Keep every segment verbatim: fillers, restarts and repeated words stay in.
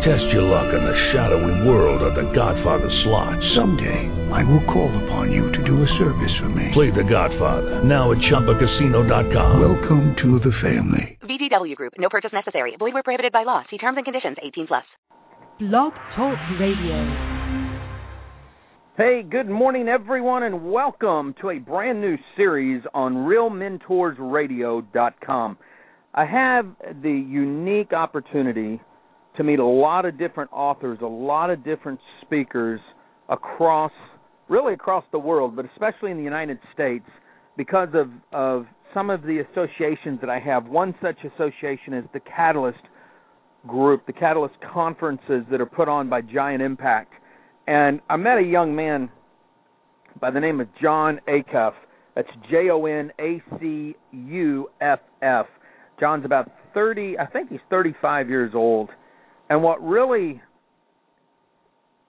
Test your luck in the shadowy world of The Godfather slot. Someday, I will call upon you to do a service for me. Play The Godfather, now at Chumba Casino dot com. Welcome to the family. V G W Group, no purchase necessary. Void where prohibited by law. See terms and conditions, eighteen plus. Blog Talk Radio. Hey, good morning, everyone, and welcome to a brand new series on Real Mentors Radio dot com. I have the unique opportunity to meet a lot of different authors, a lot of different speakers across, really across the world, but especially in the United States because of, of some of the associations that I have. One such association is the Catalyst Group, the Catalyst Conferences that are put on by Giant Impact. And I met a young man by the name of Jon Acuff. That's J O N A C U F F. Jon's about thirty, I think he's thirty-five years old. And what really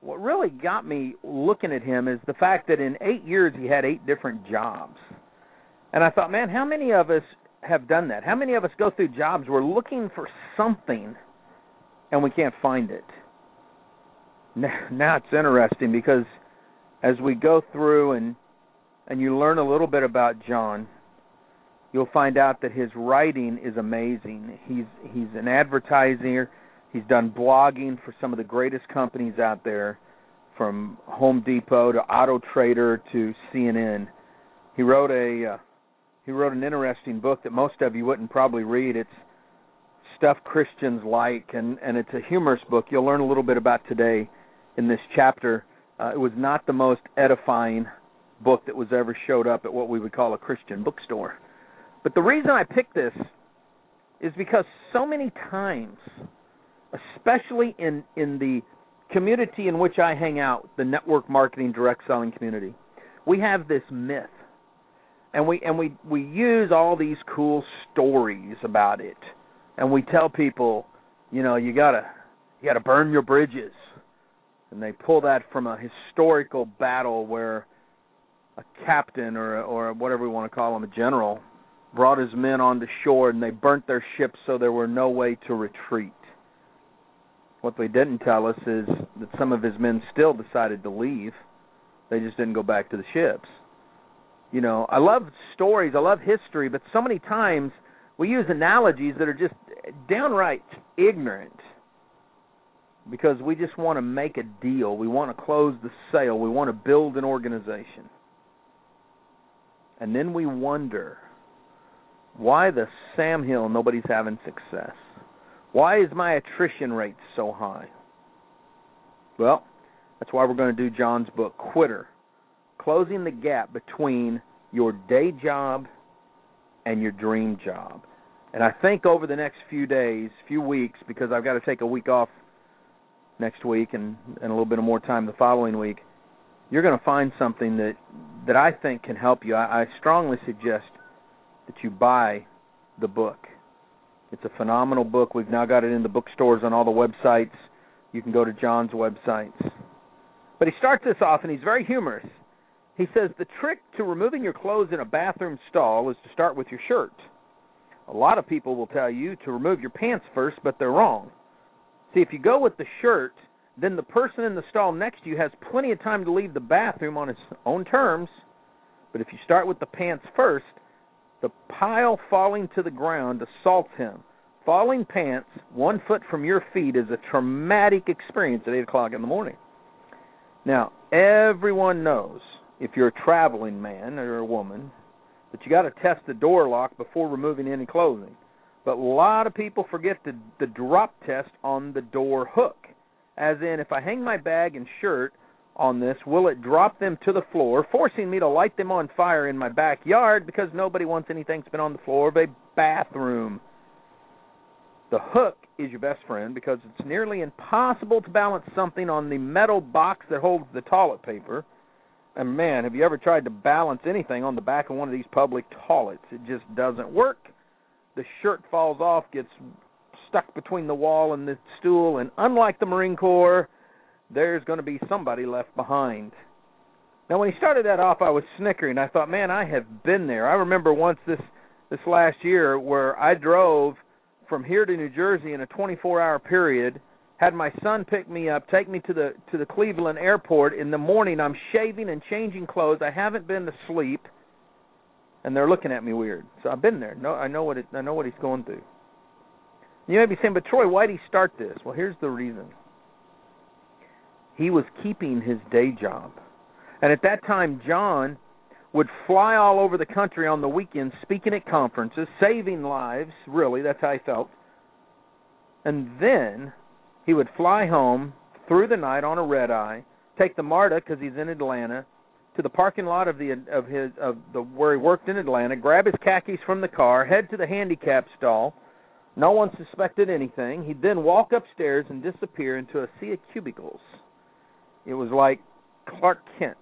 what really got me looking at him is the fact that in eight years he had eight different jobs. And I thought, man, how many of us have done that? How many of us go through jobs, we're looking for something, and we can't find it? Now it's interesting because as we go through and, and you learn a little bit about Jon, you'll find out that his writing is amazing. He's he's an advertiser. He's done blogging for some of the greatest companies out there, from Home Depot to Auto Trader to C N N. He wrote a uh, he wrote an interesting book that most of you wouldn't probably read. It's Stuff Christians Like, and, and it's a humorous book. You'll learn a little bit about today in this chapter. Uh, it was not the most edifying book that was ever showed up at what we would call a Christian bookstore. But the reason I picked this is because so many times, especially in, in the community in which I hang out, the network marketing, direct selling community, we have this myth. And we and we, we use all these cool stories about it. And we tell people, you know, you gotta you gotta burn your bridges. And they pull that from a historical battle where a captain or or whatever we want to call him, a general, brought his men on the shore and they burnt their ships so there were no way to retreat. What they didn't tell us is that some of his men still decided to leave. They just didn't go back to the ships. You know, I love stories, I love history, but so many times we use analogies that are just downright ignorant because we just want to make a deal. We want to close the sale. We want to build an organization. And then we wonder, why the Sam Hill nobody's having success? Why is my attrition rate so high? Well, that's why we're going to do Jon's book, Quitter, Closing the Gap Between Your Day Job and Your Dream Job. And I think over the next few days, few weeks, because I've got to take a week off next week and, and a little bit more time the following week, you're going to find something that, that I think can help you. I, I strongly suggest that you buy the book. It's a phenomenal book. We've now got it in the bookstores on all the websites. You can go to Jon's websites. But he starts this off, and he's very humorous. He says, the trick to removing your clothes in a bathroom stall is to start with your shirt. A lot of people will tell you to remove your pants first, but they're wrong. See, if you go with the shirt, then the person in the stall next to you has plenty of time to leave the bathroom on his own terms. But if you start with the pants first, the pile falling to the ground assaults him. Falling pants, one foot from your feet, is a traumatic experience at eight o'clock in the morning. Now, everyone knows, if you're a traveling man or a woman, that you got to test the door lock before removing any clothing. But a lot of people forget the, the drop test on the door hook. As in, if I hang my bag and shirt on this, will it drop them to the floor, forcing me to light them on fire in my backyard because nobody wants anything that's been on the floor of a bathroom? The hook is your best friend because it's nearly impossible to balance something on the metal box that holds the toilet paper. And, man, have you ever tried to balance anything on the back of one of these public toilets? It just doesn't work. the shirt falls off, gets stuck between the wall and the stool, and unlike the Marine Corps, there's going to be somebody left behind. Now, when he started that off, I was snickering. I thought, man, I have been there. I remember once this, this last year where I drove from here to New Jersey in a twenty-four hour period, had my son pick me up, take me to the to the Cleveland airport. In the morning, I'm shaving and changing clothes. I haven't been to sleep, and they're looking at me weird. So I've been there. No, I know what it, I know what he's going through. You may be saying, but Troy, why did he start this? Well, here's the reason. He was keeping his day job. And at that time, John would fly all over the country on the weekends, speaking at conferences, saving lives, really, that's how he felt. And then he would fly home through the night on a red-eye, take the MARTA, because he's in Atlanta, to the parking lot of the of his of the where he worked in Atlanta, grab his khakis from the car, head to the handicap stall. No one suspected anything. He'd then walk upstairs and disappear into a sea of cubicles. It was like Clark Kent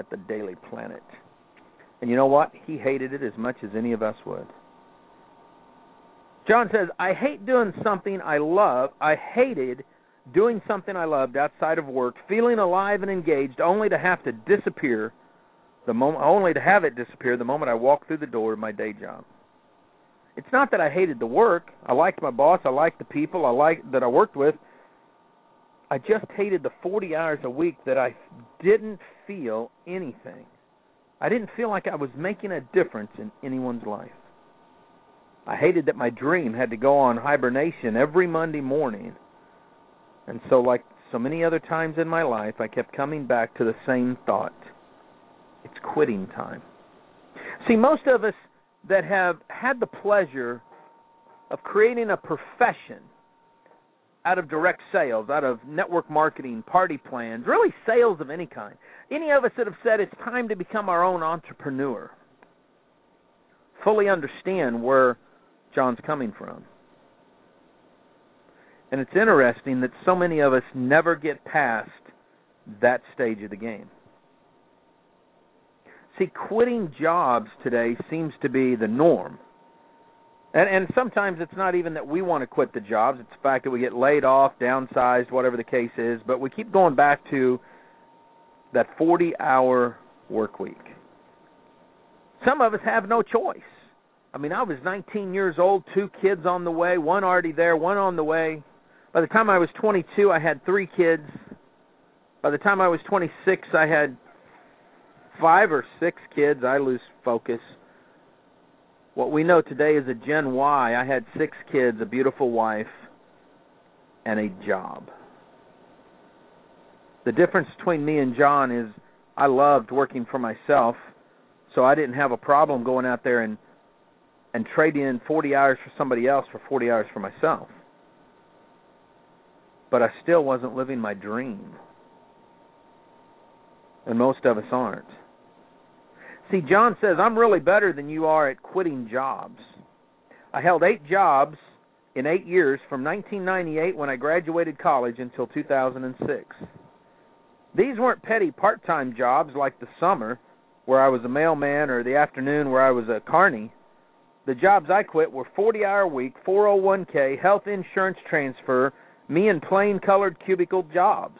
at the Daily Planet. And you know what? He hated it as much as any of us would. John says, I hate doing something I love. I hated doing something I loved outside of work, feeling alive and engaged, only to have to disappear the moment, only to have it disappear the moment I walked through the door of my day job. It's not that I hated the work. I liked my boss. I liked the people I liked that I worked with. I just hated the forty hours a week that I didn't feel anything. I didn't feel like I was making a difference in anyone's life. I hated that my dream had to go on hibernation every Monday morning. And so, like so many other times in my life, I kept coming back to the same thought. It's quitting time. See, most of us that have had the pleasure of creating a profession out of direct sales, out of network marketing, party plans, really sales of any kind. Any of us that have said it's time to become our own entrepreneur fully understand where John's coming from. And it's interesting that so many of us never get past that stage of the game. See, quitting jobs today seems to be the norm. And, and sometimes it's not even that we want to quit the jobs. It's the fact that we get laid off, downsized, whatever the case is. But we keep going back to that forty-hour work week. Some of us have no choice. I mean, I was nineteen years old, two kids on the way, one already there, one on the way. By the time I was twenty-two, I had three kids. By the time I was twenty-six, I had five or six kids. I lose focus. What we know today is a Gen Y. I had six kids, a beautiful wife, and a job. The difference between me and John is I loved working for myself, so I didn't have a problem going out there and, and trading in forty hours for somebody else for forty hours for myself. But I still wasn't living my dream. And most of us aren't. See, John says, I'm really better than you are at quitting jobs. I held eight jobs in eight years from nineteen ninety-eight when I graduated college until two thousand six. These weren't petty part-time jobs like the summer where I was a mailman or the afternoon where I was a carny. The jobs I quit were forty-hour week, four oh one k, health insurance transfer, me in plain-colored cubicle jobs.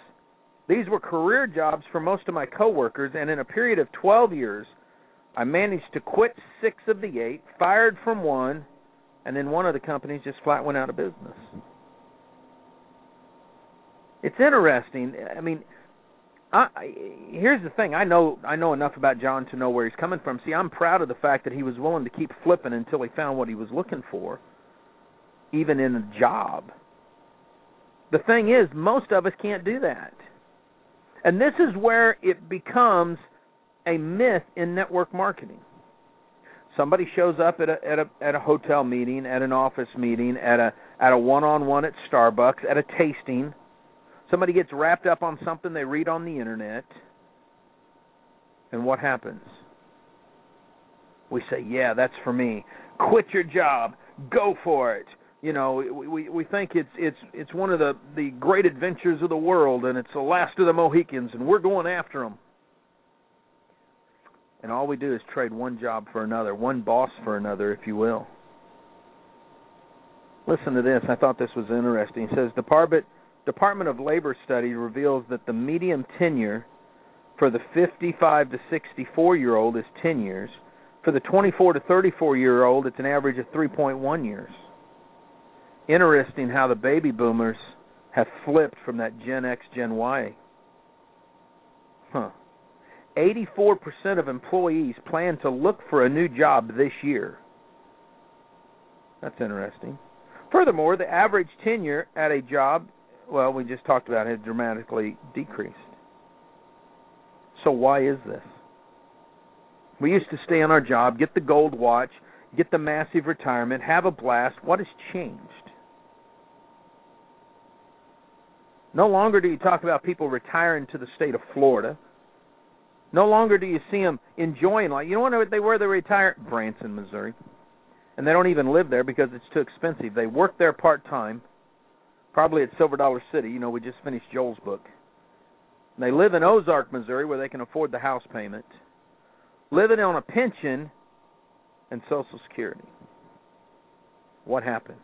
These were career jobs for most of my coworkers, and in a period of twelve years, I managed to quit six of the eight, fired from one, and then one of the companies just flat went out of business. It's interesting. I mean, I, here's the thing. I know I know enough about John to know where he's coming from. See, I'm proud of the fact that he was willing to keep flipping until he found what he was looking for, even in a job. The thing is, most of us can't do that. And this is where it becomes a myth in network marketing. Somebody shows up at a at a at a hotel meeting, at an office meeting, at a at a one-on-one at Starbucks, at a tasting. Somebody gets wrapped up on something they read on the internet. And what happens? We say, "Yeah, that's for me. Quit your job. Go for it." You know, we, we, we think it's it's it's one of the, the great adventures of the world, and it's the last of the Mohicans, and we're going after them. And all we do is trade one job for another, one boss for another, if you will. Listen to this. I thought this was interesting. It says, Department, Department of Labor study reveals that the median tenure for the fifty-five to sixty-four-year-old is ten years. For the twenty-four to thirty-four-year-old, it's an average of three point one years. Interesting how the baby boomers have flipped from that Gen X, Gen Y. Huh. eighty-four percent of employees plan to look for a new job this year. That's interesting. Furthermore, the average tenure at a job, well, we just talked about it, had dramatically decreased. So why is this? We used to stay on our job, get the gold watch, get the massive retirement, have a blast. What has changed? No longer do you talk about people retiring to the state of Florida. No longer do you see them enjoying life. You don't know what they were. They retired Branson, Missouri. And they don't even live there because it's too expensive. They work there part-time, probably at Silver Dollar City. You know, we just finished Joel's book. And they live in Ozark, Missouri, where they can afford the house payment, living on a pension and Social Security. What happened?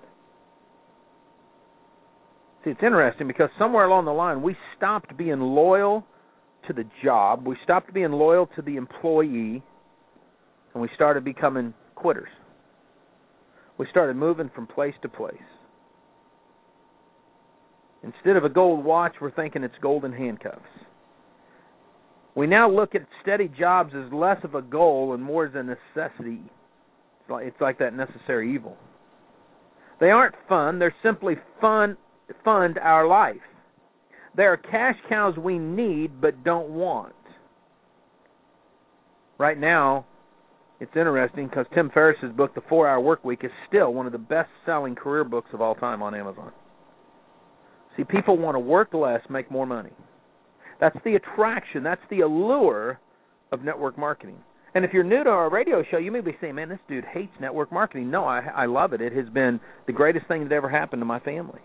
See, it's interesting because somewhere along the line, we stopped being loyal to the job. We stopped being loyal to the employee, and we started becoming quitters. We started moving from place to place. Instead of a gold watch, we're thinking it's golden handcuffs. We now look at steady jobs as less of a goal and more as a necessity. It's like, it's like that necessary evil. They aren't fun. They're simply fun, fund our life. They are cash cows we need but don't want. Right now, it's interesting because Tim Ferriss' book, The four-Hour Workweek, is still one of the best-selling career books of all time on Amazon. See, people want to work less, make more money. That's the attraction. That's the allure of network marketing. And if you're new to our radio show, you may be saying, man, this dude hates network marketing. No, I, I love it. It has been the greatest thing that ever happened to my family.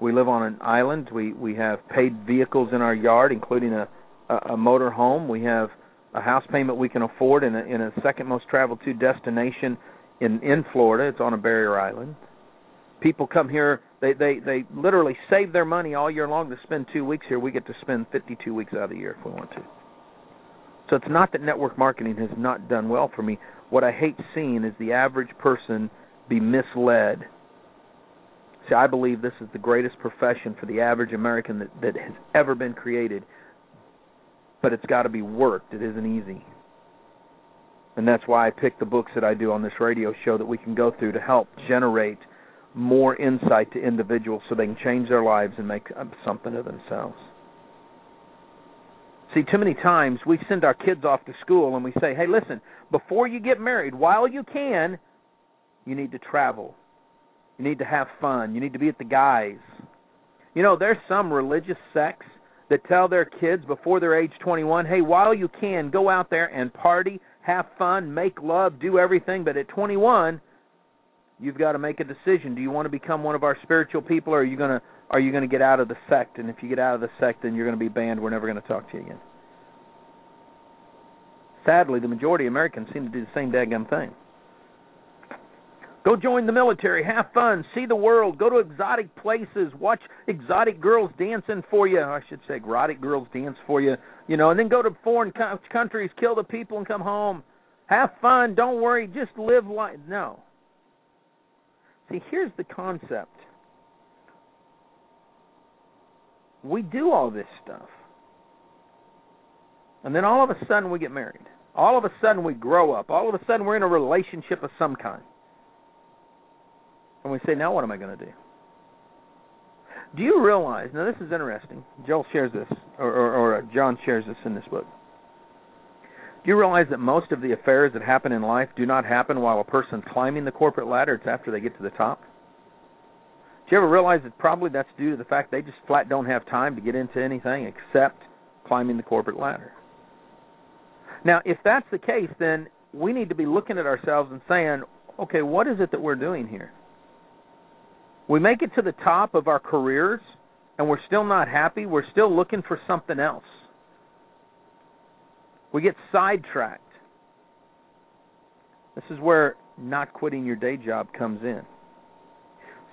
We live on an island. We, we have paid vehicles in our yard, including a, a, a motor home. We have a house payment we can afford in a, in a second most traveled to destination in, in Florida. It's on a barrier island. People come here. They, they they literally save their money all year long to spend two weeks here. We get to spend fifty-two weeks out of the year if we want to. So it's not that network marketing has not done well for me. What I hate seeing is the average person be misled. See, I believe this is the greatest profession for the average American that, that has ever been created, but it's got to be worked. It isn't easy. And that's why I pick the books that I do on this radio show that we can go through to help generate more insight to individuals so they can change their lives and make something of themselves. See, too many times we send our kids off to school and we say, hey, listen, before you get married, while you can, you need to travel. You need to have fun. You need to be at the guys. You know, there's some religious sects that tell their kids before they're age twenty-one, hey, while you can, go out there and party, have fun, make love, do everything, but at twenty-one, you've got to make a decision. Do you want to become one of our spiritual people, or are you going to are you going to get out of the sect? And if you get out of the sect, then you're going to be banned. We're never going to talk to you again. Sadly, the majority of Americans seem to do the same daggum thing. Go join the military, have fun, see the world, go to exotic places, watch exotic girls dancing for you. I should say erotic girls dance for you, you know, and then go to foreign co- countries, kill the people, and come home. Have fun, don't worry, just live life. No. See, here's the concept. We do all this stuff, and then all of a sudden we get married. All of a sudden we grow up. All of a sudden we're in a relationship of some kind. And we say, now what am I going to do? Do you realize, now this is interesting. Joel shares this, or, or, or John shares this in this book. Do you realize that most of the affairs that happen in life do not happen while a person's climbing the corporate ladder? It's after they get to the top. Do you ever realize that probably that's due to the fact they just flat don't have time to get into anything except climbing the corporate ladder? Now, if that's the case, then we need to be looking at ourselves and saying, okay, what is it that we're doing here? We make it to the top of our careers, and we're still not happy. We're still looking for something else. We get sidetracked. This is where not quitting your day job comes in.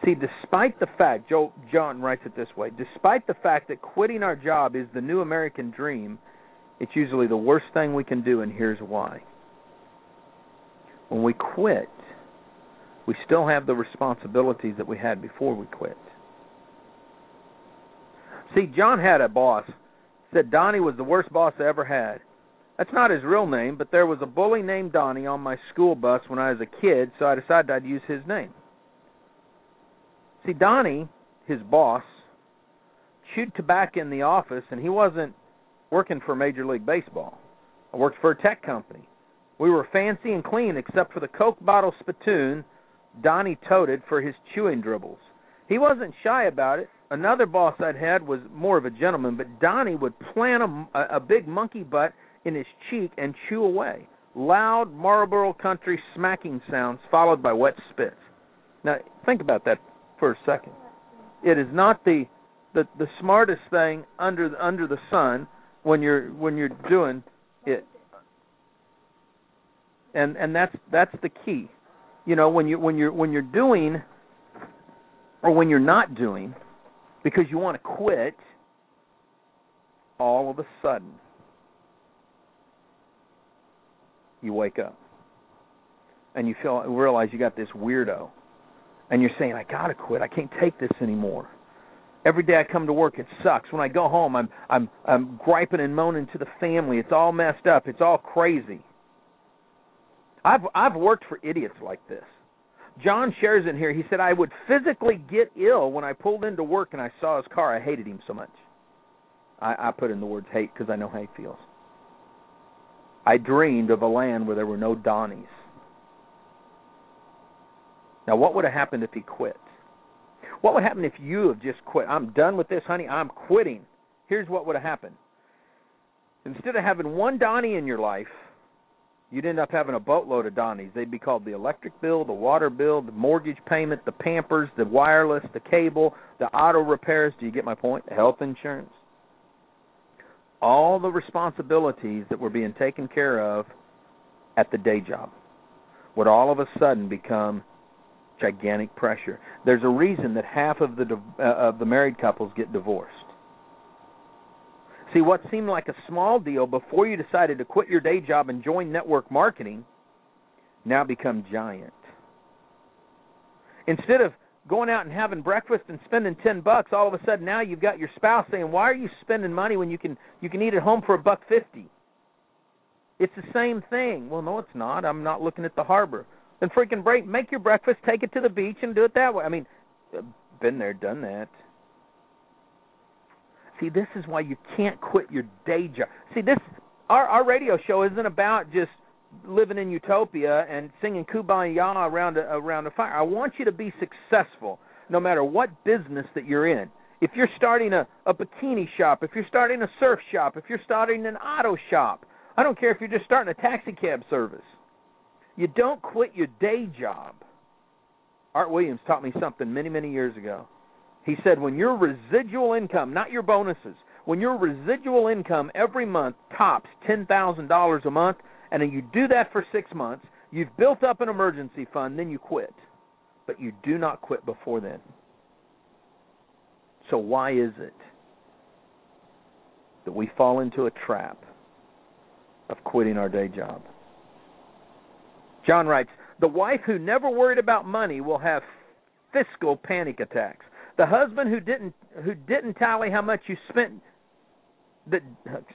See, despite the fact, Joe, John writes it this way, despite the fact that quitting our job is the new American dream, it's usually the worst thing we can do, and here's why. When we quit, we still have the responsibilities that we had before we quit. See, John had a boss, said Donnie was the worst boss I ever had. That's not his real name, but there was a bully named Donnie on my school bus when I was a kid, so I decided I'd use his name. See, Donnie, his boss, chewed tobacco in the office, and he wasn't working for Major League Baseball. I worked for a tech company. We were fancy and clean except for the Coke bottle spittoon Donnie toted for his chewing dribbles. He wasn't shy about it. Another boss I'd had was more of a gentleman, but Donnie would plant a, a big monkey butt in his cheek and chew away. Loud Marlboro Country smacking sounds followed by wet spits. Now, think about that for a second. It is not the the, the smartest thing under the, under the sun when you're when you're doing it. And and that's that's the key. You know, when you when you're when you're doing or when you're not doing because you want to quit, all of a sudden you wake up and you feel realize you got this weirdo. And you're saying, I gotta quit. I can't take this anymore. Every day I come to work, it sucks. When I go home, I'm I'm I'm griping and moaning to the family. It's all messed up. It's all crazy. I've I've worked for idiots like this. John shares in here. He said, I would physically get ill when I pulled into work and I saw his car. I hated him so much. I, I put in the words hate because I know how he feels. I dreamed of a land where there were no Donnies. Now, what would have happened if he quit? What would happen if you have just quit? I'm done with this, honey. I'm quitting. Here's what would have happened. Instead of having one Donnie in your life, you'd end up having a boatload of Donnies. They'd be called the electric bill, the water bill, the mortgage payment, the Pampers, the wireless, the cable, the auto repairs. Do you get my point? The health insurance. All the responsibilities that were being taken care of at the day job would all of a sudden become gigantic pressure. There's a reason that half of the uh, of the married couples get divorced. See, what seemed like a small deal before you decided to quit your day job and join network marketing now become giant. Instead of going out and having breakfast and spending ten bucks, all of a sudden now you've got your spouse saying, "Why are you spending money when you can you can eat at home for a buck fifty?" It's the same thing. Well, no, it's not. I'm not looking at the harbor. Then freaking break, make your breakfast, take it to the beach, and do it that way. I mean, been there, done that. See, this is why you can't quit your day job. See, this our, our radio show isn't about just living in utopia and singing Kumbaya around a, around a fire. I want you to be successful no matter what business that you're in. If you're starting a, a bikini shop, if you're starting a surf shop, if you're starting an auto shop, I don't care if you're just starting a taxi cab service. You don't quit your day job. Art Williams taught me something many, many years ago. He said when your residual income, not your bonuses, when your residual income every month tops ten thousand dollars a month, and then you do that for six months, you've built up an emergency fund, then you quit. But you do not quit before then. So why is it that we fall into a trap of quitting our day job? John writes, the wife who never worried about money will have fiscal panic attacks. The husband who didn't who didn't tally how much you spent, the,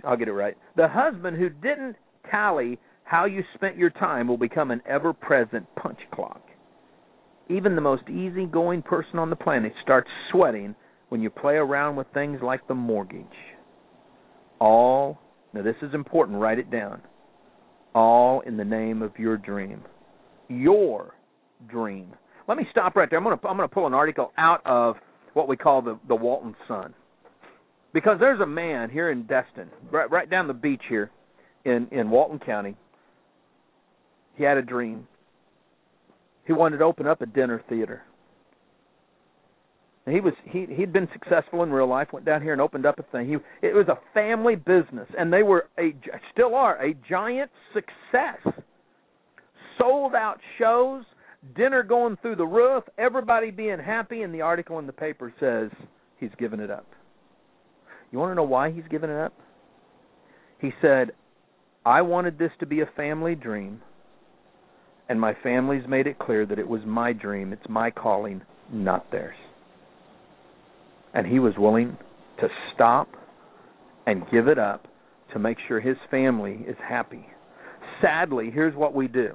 I'll get it right. The husband who didn't tally how you spent your time will become an ever-present punch clock. Even the most easygoing person on the planet starts sweating when you play around with things like the mortgage. All, now this is important, write it down. All in the name of your dream. Your dream. Let me stop right there. I'm going to I'm going to pull an article out of what we call the, the Walton Sun. Because there's a man here in Destin, right, right down the beach here in, in Walton County. He had a dream. He wanted to open up a dinner theater. He was he he'd been successful in real life. Went down here and opened up a thing. He it was a family business, and they were a still are a giant success. Sold out shows. dinner going through the roof, everybody being happy, and the article in the paper says he's giving it up. You want to know why he's giving it up? He said, I wanted this to be a family dream, and my family's made it clear that it was my dream, it's my calling, not theirs. And he was willing to stop and give it up to make sure his family is happy. Sadly, here's what we do.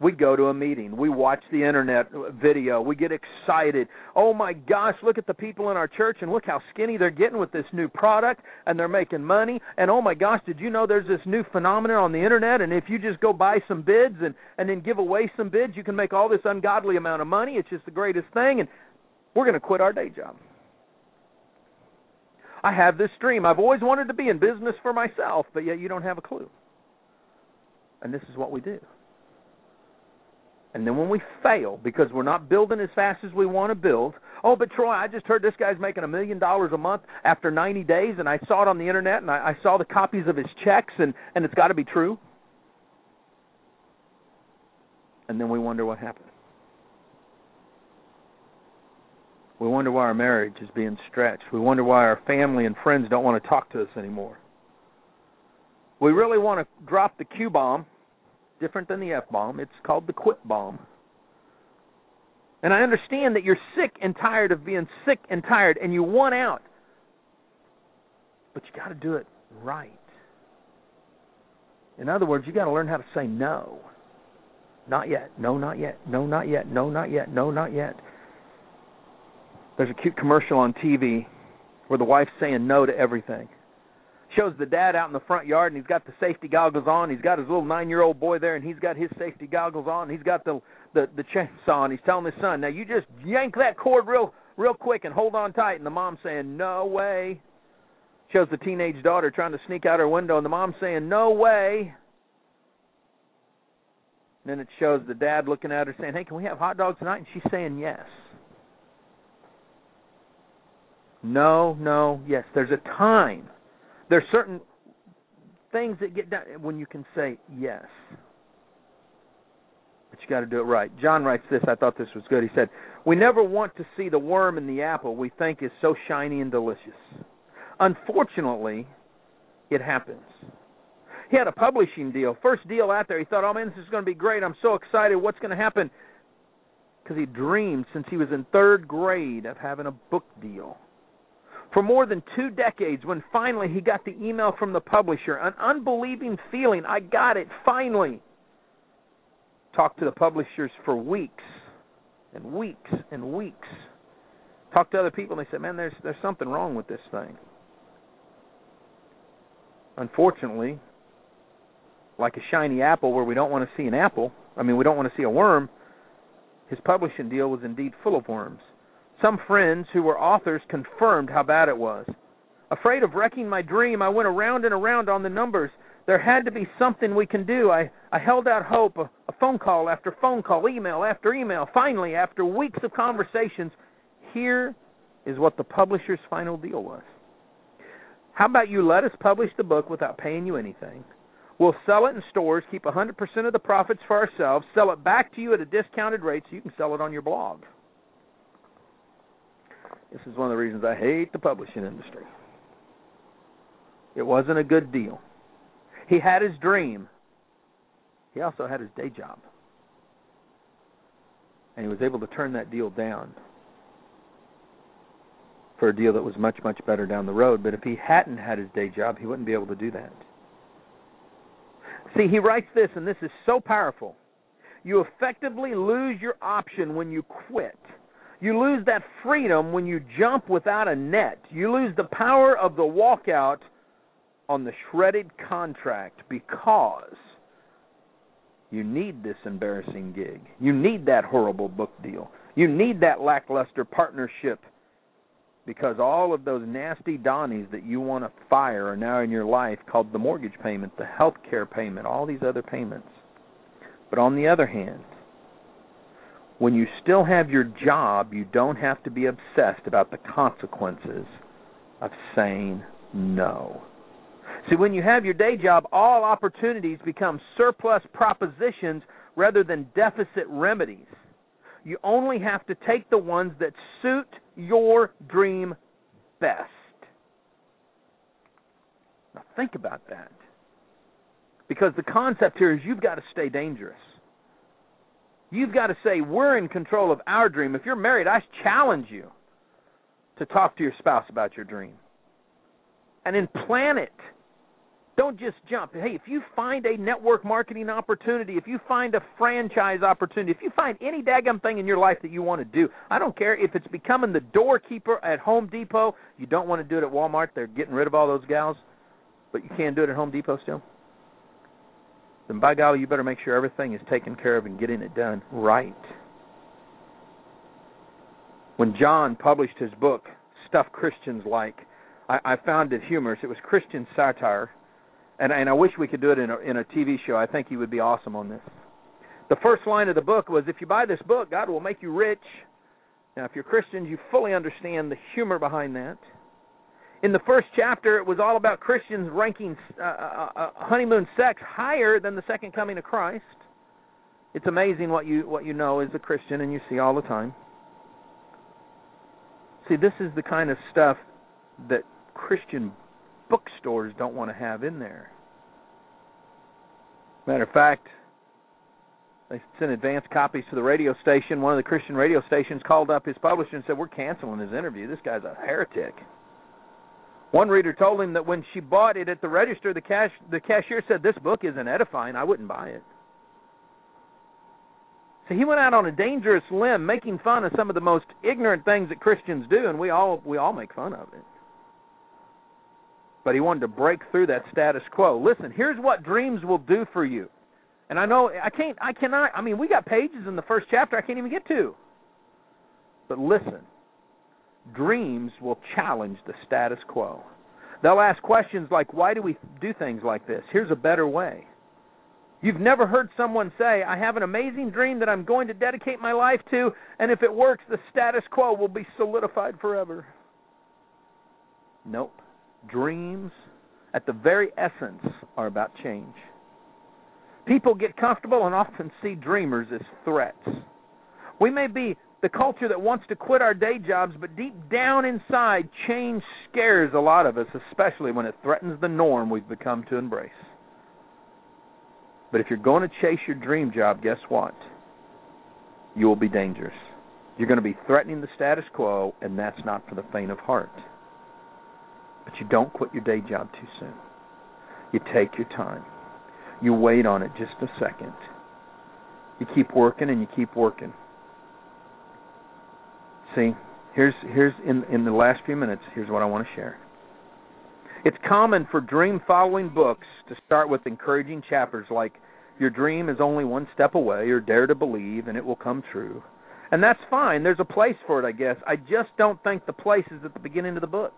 We go to a meeting. We watch the internet video. We get excited. Oh, my gosh, look at the people in our church, and look how skinny they're getting with this new product, and they're making money. And, oh, my gosh, did you know there's this new phenomenon on the internet, and if you just go buy some bids and, and then give away some bids, you can make all this ungodly amount of money. It's just the greatest thing, and we're going to quit our day job. I have this dream. I've always wanted to be in business for myself, but yet you don't have a clue. And this is what we do. And then when we fail, because we're not building as fast as we want to build, oh, but Troy, I just heard this guy's making a million dollars a month after ninety days, and I saw it on the internet, and I, I saw the copies of his checks, and, and it's got to be true. And then we wonder what happened. We wonder why our marriage is being stretched. We wonder why our family and friends don't want to talk to us anymore. We really want to drop the Q-bomb. Different than the F-bomb. It's called the quit bomb. And I understand that you're sick and tired of being sick and tired, and you want out. But you got to do it right. In other words, you got to learn how to say no. Not yet. No, not yet. No, not yet. No, not yet. No, not yet. There's a cute commercial on T V where the wife's saying no to everything. Shows the dad out in the front yard, and he's got the safety goggles on. He's got his little nine-year-old boy there, and he's got his safety goggles on. He's got the, the, the chainsaw, and he's telling his son, now you just yank that cord real real quick and hold on tight. And the mom's saying, no way. Shows the teenage daughter trying to sneak out her window, and the mom's saying, no way. And then it shows the dad looking at her saying, hey, can we have hot dogs tonight? And she's saying yes. No, no, yes. There's a time. There's certain things that get done when you can say yes. But you got to do it right. John writes this. I thought this was good. He said, we never want to see the worm in the apple we think is so shiny and delicious. Unfortunately, it happens. He had a publishing deal. First deal out there. He thought, oh, man, this is going to be great. I'm so excited. What's going to happen? Because he dreamed since he was in third grade of having a book deal. For more than two decades, when finally he got the email from the publisher, an unbelieving feeling, I got it, finally. Talked to the publishers for weeks and weeks and weeks. Talked to other people, and they said, man, there's there's something wrong with this thing. Unfortunately, like a shiny apple where we don't want to see an apple, I mean, we don't want to see a worm, his publishing deal was indeed full of worms. Some friends who were authors confirmed how bad it was. Afraid of wrecking my dream, I went around and around on the numbers. There had to be something we can do. I, I held out hope, a, a phone call after phone call, email after email. Finally, after weeks of conversations, here is what the publisher's final deal was. How about you let us publish the book without paying you anything? We'll sell it in stores, keep one hundred percent of the profits for ourselves, sell it back to you at a discounted rate so you can sell it on your blog. This is one of the reasons I hate the publishing industry. It wasn't a good deal. He had his dream. He also had his day job. And he was able to turn that deal down for a deal that was much, much better down the road. But if he hadn't had his day job, he wouldn't be able to do that. See, he writes this, and this is so powerful. You effectively lose your option when you quit. You lose that freedom when you jump without a net. You lose the power of the walkout on the shredded contract because you need this embarrassing gig. You need that horrible book deal. You need that lackluster partnership because all of those nasty Donnies that you want to fire are now in your life called the mortgage payment, the health care payment, all these other payments. But on the other hand, when you still have your job, you don't have to be obsessed about the consequences of saying no. See, when you have your day job, all opportunities become surplus propositions rather than deficit remedies. You only have to take the ones that suit your dream best. Now think about that. Because the concept here is you've got to stay dangerous. You've got to say, we're in control of our dream. If you're married, I challenge you to talk to your spouse about your dream. And then plan it. Don't just jump. Hey, if you find a network marketing opportunity, if you find a franchise opportunity, if you find any daggum thing in your life that you want to do, I don't care if it's becoming the doorkeeper at Home Depot. You don't want to do it at Walmart. They're getting rid of all those gals. But you can do it at Home Depot still. Then by golly, you better make sure everything is taken care of and getting it done right. When John published his book, Stuff Christians Like, I, I found it humorous. It was Christian satire, and, and I wish we could do it in a, in a T V show. I think he would be awesome on this. The first line of the book was, if you buy this book, God will make you rich. Now, if you're Christians, you fully understand the humor behind that. In the first chapter, it was all about Christians ranking uh, uh, honeymoon sex higher than the second coming of Christ. It's amazing what you what you know as a Christian and you see all the time. See, this is the kind of stuff that Christian bookstores don't want to have in there. Matter of fact, they sent advance copies to the radio station. One of the Christian radio stations called up his publisher and said, we're canceling his interview. This guy's a heretic. One reader told him that when she bought it at the register, the cash, the cashier said, this book isn't edifying, I wouldn't buy it. So he went out on a dangerous limb making fun of some of the most ignorant things that Christians do, and we all we all make fun of it. But he wanted to break through that status quo. Listen, here's what dreams will do for you. And I know, I can't, I cannot, I mean, we got pages in the first chapter I can't even get to. But listen. Dreams will challenge the status quo. They'll ask questions like, why do we do things like this? Here's a better way. You've never heard someone say, I have an amazing dream that I'm going to dedicate my life to, and if it works, the status quo will be solidified forever. Nope. Dreams, at the very essence, are about change. People get comfortable and often see dreamers as threats. We may be the culture that wants to quit our day jobs, but deep down inside, change scares a lot of us, especially when it threatens the norm we've become to embrace. But if you're going to chase your dream job, guess what? You will be dangerous. You're going to be threatening the status quo, and that's not for the faint of heart. But you don't quit your day job too soon. You take your time. You wait on it just a second. You keep working and you keep working. See, here's here's in, in the last few minutes, here's what I want to share. It's common for dream-following books to start with encouraging chapters like, your dream is only one step away, or dare to believe, and it will come true. And that's fine. There's a place for it, I guess. I just don't think the place is at the beginning of the book.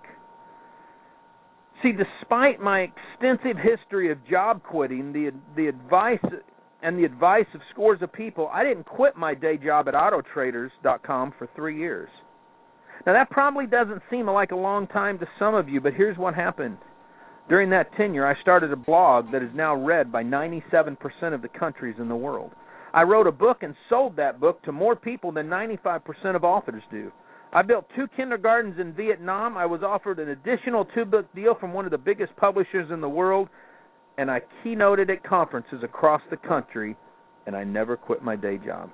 See, despite my extensive history of job quitting, the the advice... and the advice of scores of people, I didn't quit my day job at auto traders dot com for three years. Now, that probably doesn't seem like a long time to some of you, but here's what happened. During that tenure, I started a blog that is now read by ninety-seven percent of the countries in the world. I wrote a book and sold that book to more people than ninety-five percent of authors do. I built two kindergartens in Vietnam. I was offered an additional two-book deal from one of the biggest publishers in the world, and I keynoted at conferences across the country, and I never quit my day job.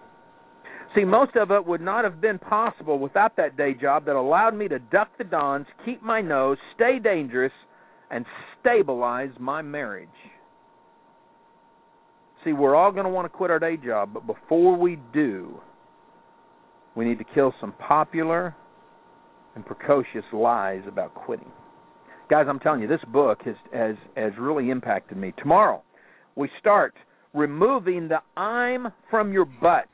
See, most of it would not have been possible without that day job that allowed me to duck the dons, keep my nose, stay dangerous, and stabilize my marriage. See, we're all going to want to quit our day job, but before we do, we need to kill some popular and precocious lies about quitting. Guys, I'm telling you, this book has, has, has really impacted me. Tomorrow, we start removing the I'm from your butt.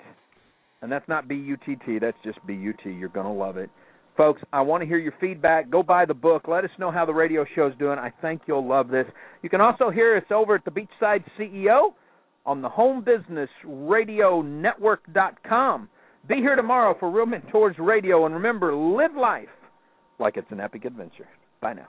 And that's not B U T T, that's just B U T. You're going to love it. Folks, I want to hear your feedback. Go buy the book. Let us know how the radio show's doing. I think you'll love this. You can also hear us over at the Beachside C E O on the home business radio network dot com. Be here tomorrow for Real Mentors Radio. And remember, live life like it's an epic adventure. Bye now.